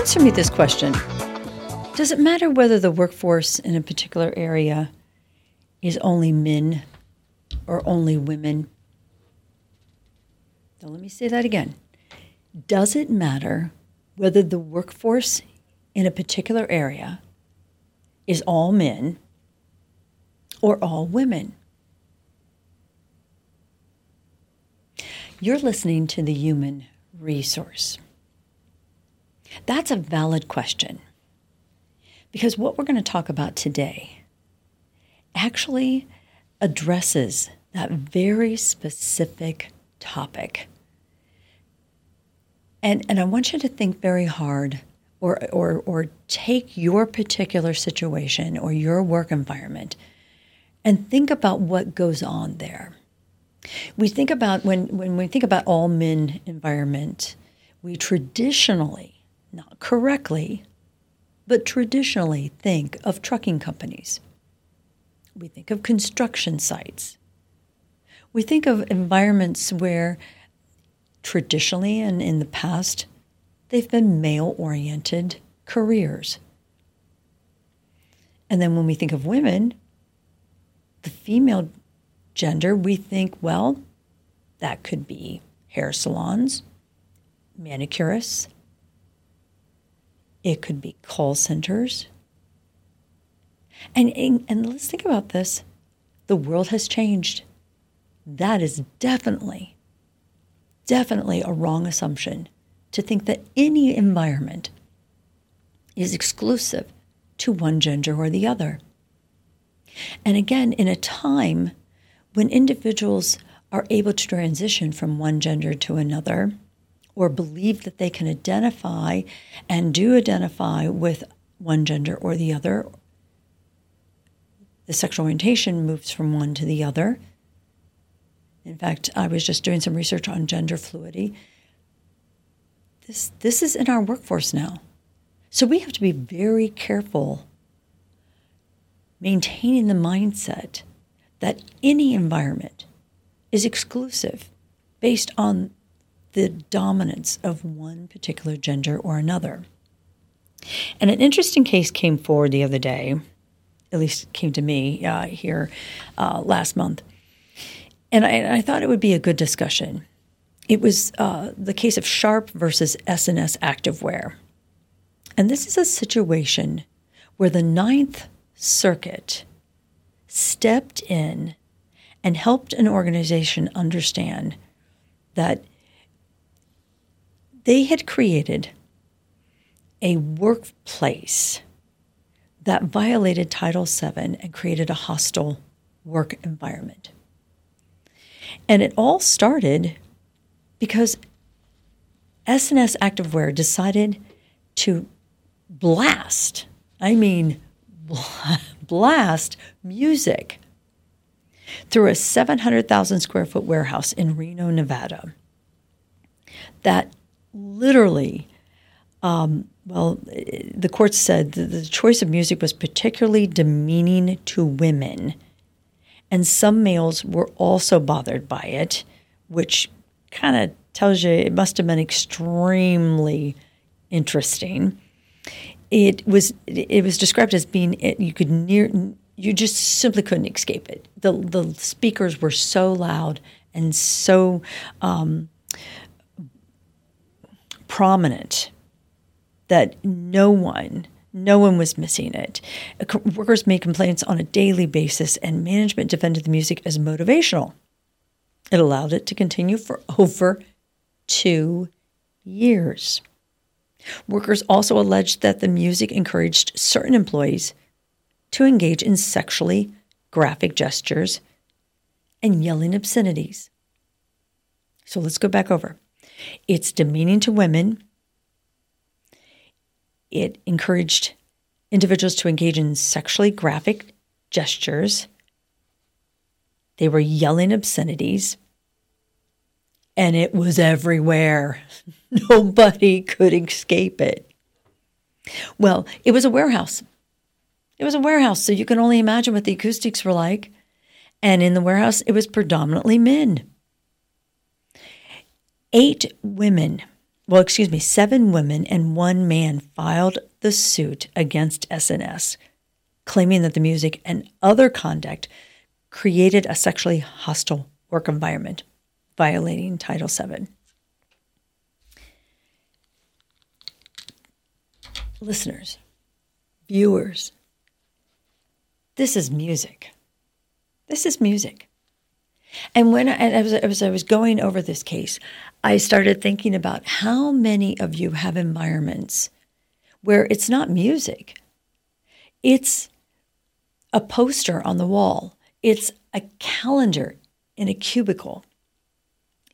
Answer me this question. Does it matter whether the workforce in a particular area is only men or only women? Now, let me say that again. Does it matter whether the workforce in a particular area is all men or all women? You're listening to The Human Resource. That's a valid question, because what we're going to talk about today actually addresses that very specific topic. And I want you to think very hard or take your particular situation or your work environment and think about what goes on there. We think about when we think about all men environment, we traditionally, not correctly, but traditionally think of trucking companies. We think of construction sites. We think of environments where traditionally and in the past, they've been male-oriented careers. And then when we think of women, the female gender, we think, well, that could be hair salons, manicurists, it could be call centers. And let's think about this. The world has changed. That is definitely a wrong assumption to think that any environment is exclusive to one gender or the other. And again, in a time when individuals are able to transition from one gender to another, or believe that they can identify and do identify with one gender or the other, the sexual orientation moves from one to the other. In fact, I was just doing some research on gender fluidity. This is in our workforce now. So we have to be very careful maintaining the mindset that any environment is exclusive based on the dominance of one particular gender or another. And an interesting case came forward the other day, at least came to me here last month, and I thought it would be a good discussion. It was the case of Sharp versus S&S Activewear. And this is a situation where the Ninth Circuit stepped in and helped an organization understand that they had created a workplace that violated Title VII and created a hostile work environment. And it all started because S&S Activewear decided to blast music through a 700,000 square foot warehouse in Reno, Nevada, that literally, the court said that the choice of music was particularly demeaning to women, and some males were also bothered by it, which kind of tells you it must have been extremely interesting. It was described as being you just simply couldn't escape it. The speakers were so loud and so prominent that no one was missing it. Workers made complaints on a daily basis, and management defended the music as motivational. It allowed it to continue for over 2 years. Workers also alleged that the music encouraged certain employees to engage in sexually graphic gestures and yelling obscenities. So let's go back over. It's demeaning to women. It encouraged individuals to engage in sexually graphic gestures. They were yelling obscenities. And it was everywhere. Nobody could escape it. Well, it was a warehouse. So you can only imagine what the acoustics were like. And in the warehouse, it was predominantly men. 8 women well, excuse me, 7 women and 1 man filed the suit against S&S, claiming that the music and other conduct created a sexually hostile work environment, violating Title VII. Listeners, viewers, this is music. This is music. And when I was going over this case, I started thinking about how many of you have environments where it's not music. It's a poster on the wall. It's a calendar in a cubicle.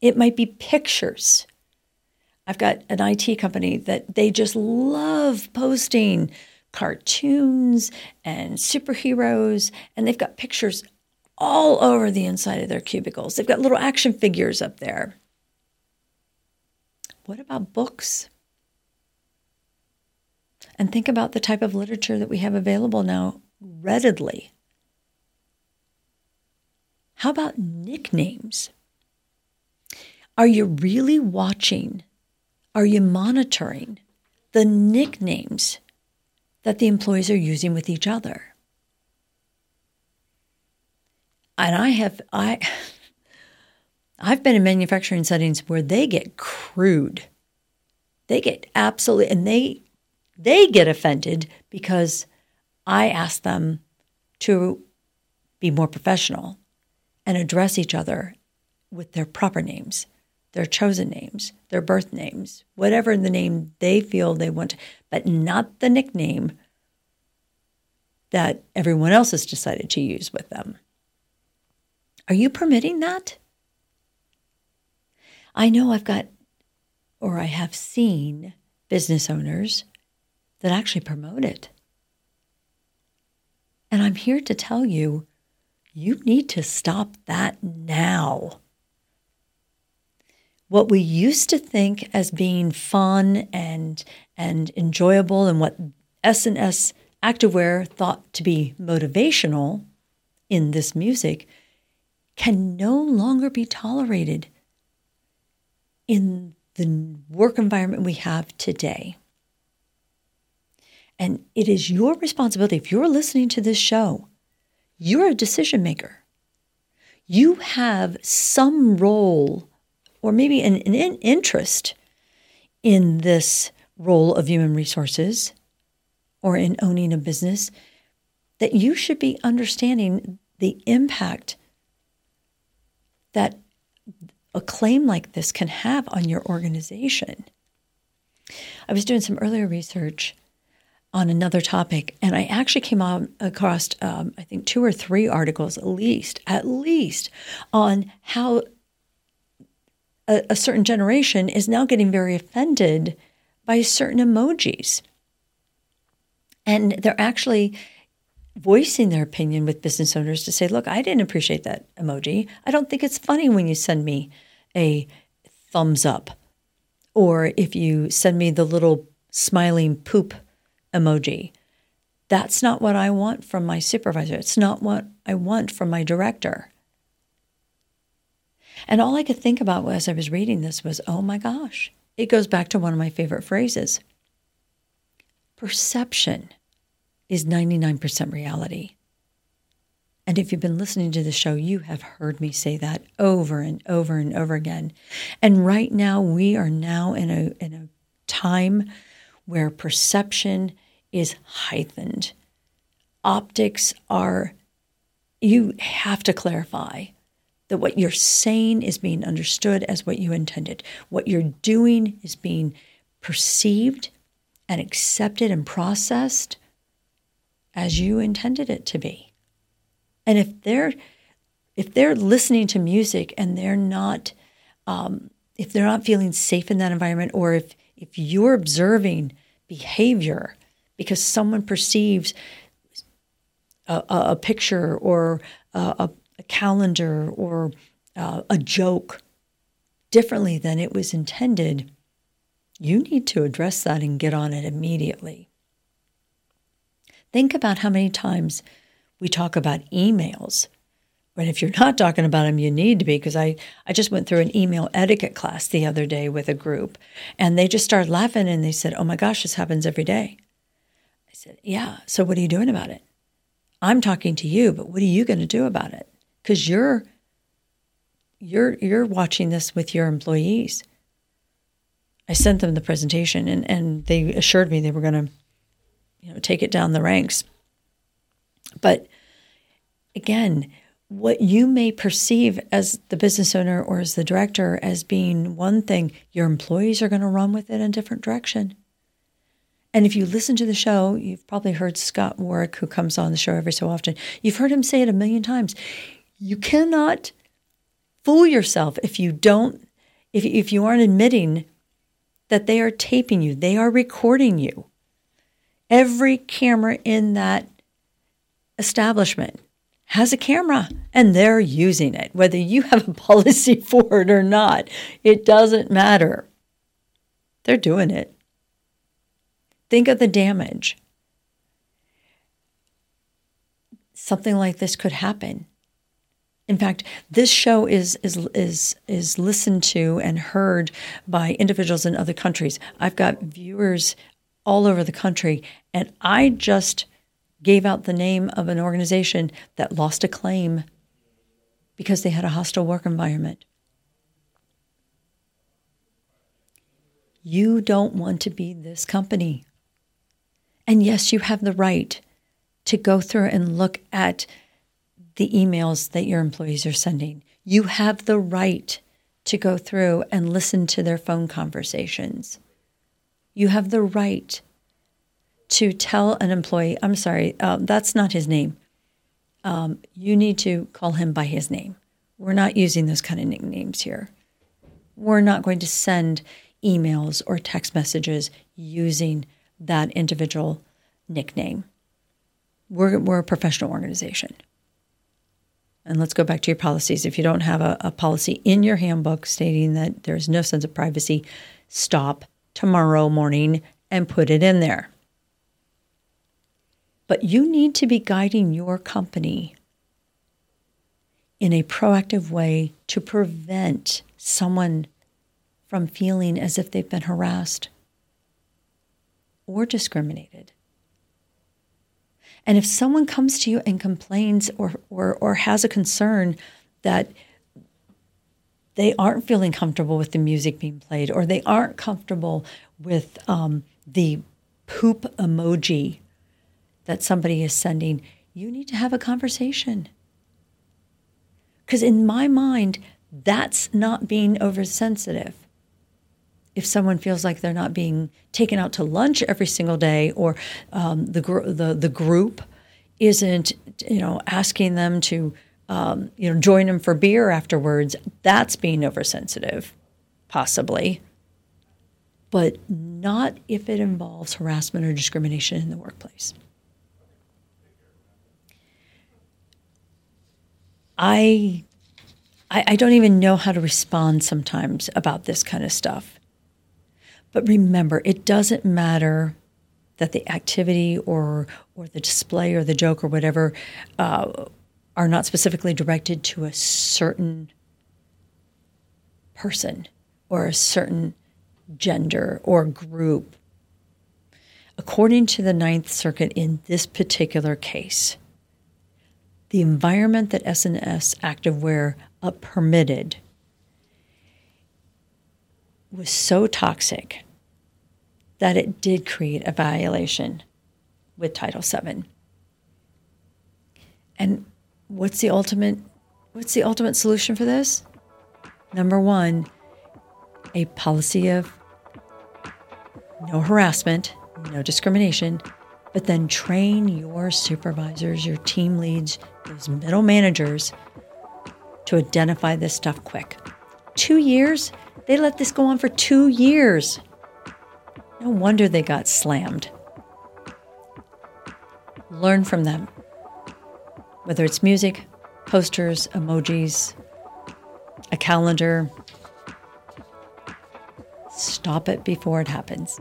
It might be pictures. I've got an IT company that they just love posting cartoons and superheroes, and they've got pictures all over the inside of their cubicles. They've got little action figures up there. What about books? And think about the type of literature that we have available now readily. How about nicknames? Are you really watching? Are you monitoring the nicknames that the employees are using with each other? And I've been in manufacturing settings where they get crude. They get absolutely, and they get offended because I ask them to be more professional and address each other with their proper names, their chosen names, their birth names, whatever the name they feel they want, but not the nickname that everyone else has decided to use with them. Are you permitting that? I know I have seen business owners that actually promote it. And I'm here to tell you, you need to stop that now. What we used to think as being fun and enjoyable, and what S&S Activewear thought to be motivational in this music, can no longer be tolerated in the work environment we have today. And it is your responsibility. If you're listening to this show, you're a decision maker. You have some role, or maybe an interest in this role of human resources or in owning a business, that you should be understanding the impact that a claim like this can have on your organization. I was doing some earlier research on another topic, and I actually came across, I think, 2 or 3 articles at least, on how a certain generation is now getting very offended by certain emojis. And they're actually voicing their opinion with business owners to say, look, I didn't appreciate that emoji. I don't think it's funny when you send me a thumbs up, or if you send me the little smiling poop emoji. That's not what I want from my supervisor. It's not what I want from my director. And all I could think about as I was reading this was, oh my gosh, it goes back to one of my favorite phrases. Perception is 99% reality. And if you've been listening to the show, you have heard me say that over and over and over again. And right now, we are now in a time where perception is heightened. Optics are, you have to clarify that what you're saying is being understood as what you intended. What you're doing is being perceived and accepted and processed as you intended it to be. And if they're listening to music and they're not, if they're not feeling safe in that environment, or if you're observing behavior because someone perceives a picture or a calendar or a joke differently than it was intended, you need to address that and get on it immediately. Think about how many times we talk about emails But if you're not talking about them, you need to be, because I just went through an email etiquette class the other day with a group, and they just started laughing, and they said, oh, my gosh, this happens every day. I said, yeah, so what are you doing about it? I'm talking to you, but what are you going to do about it? Because you're watching this with your employees. I sent them the presentation, and they assured me they were going to, take it down the ranks. But again, what you may perceive as the business owner or as the director as being one thing, your employees are going to run with it in a different direction. And if you listen to the show, you've probably heard Scott Warwick, who comes on the show every so often. You've heard him say it 1,000,000 times. You cannot fool yourself if you don't, if you aren't admitting that they are taping you, they are recording you. Every camera in that establishment has a camera, and they're using it. Whether you have a policy for it or not, it doesn't matter. They're doing it. Think of the damage. Something like this could happen. In fact, this show is listened to and heard by individuals in other countries. I've got viewers all over the country, and I just gave out the name of an organization that lost a claim because they had a hostile work environment. You don't want to be this company. And yes, you have the right to go through and look at the emails that your employees are sending. You have the right to go through and listen to their phone conversations. You have the right to tell an employee, I'm sorry, that's not his name. You need to call him by his name. We're not using those kind of nicknames here. We're not going to send emails or text messages using that individual nickname. We're a professional organization. And let's go back to your policies. If you don't have a policy in your handbook stating that there's no sense of privacy, stop tomorrow morning and put it in there. But you need to be guiding your company in a proactive way to prevent someone from feeling as if they've been harassed or discriminated. And if someone comes to you and complains or has a concern that they aren't feeling comfortable with the music being played, or they aren't comfortable with the poop emoji that somebody is sending, you need to have a conversation. Because in my mind, that's not being oversensitive. If someone feels like they're not being taken out to lunch every single day, or the group isn't, asking them to, join them for beer afterwards, that's being oversensitive, possibly. But not if it involves harassment or discrimination in the workplace. I don't even know how to respond sometimes about this kind of stuff. But remember, it doesn't matter that the activity or the display or the joke or whatever are not specifically directed to a certain person or a certain gender or group. According to the Ninth Circuit in this particular case, the environment that S&S Activewear permitted was so toxic that it did create a violation with Title VII. And what's the ultimate solution for this? Number one, a policy of no harassment, no discrimination, but then train your supervisors, your team leads, those middle managers to identify this stuff quick. 2 years? They let this go on for 2 years. No wonder they got slammed. Learn from them. Whether it's music, posters, emojis, a calendar, stop it before it happens.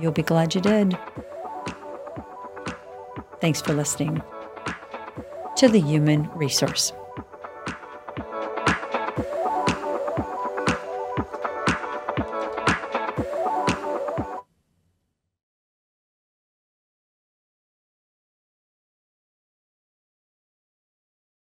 You'll be glad you did. Thanks for listening to The Human Resource.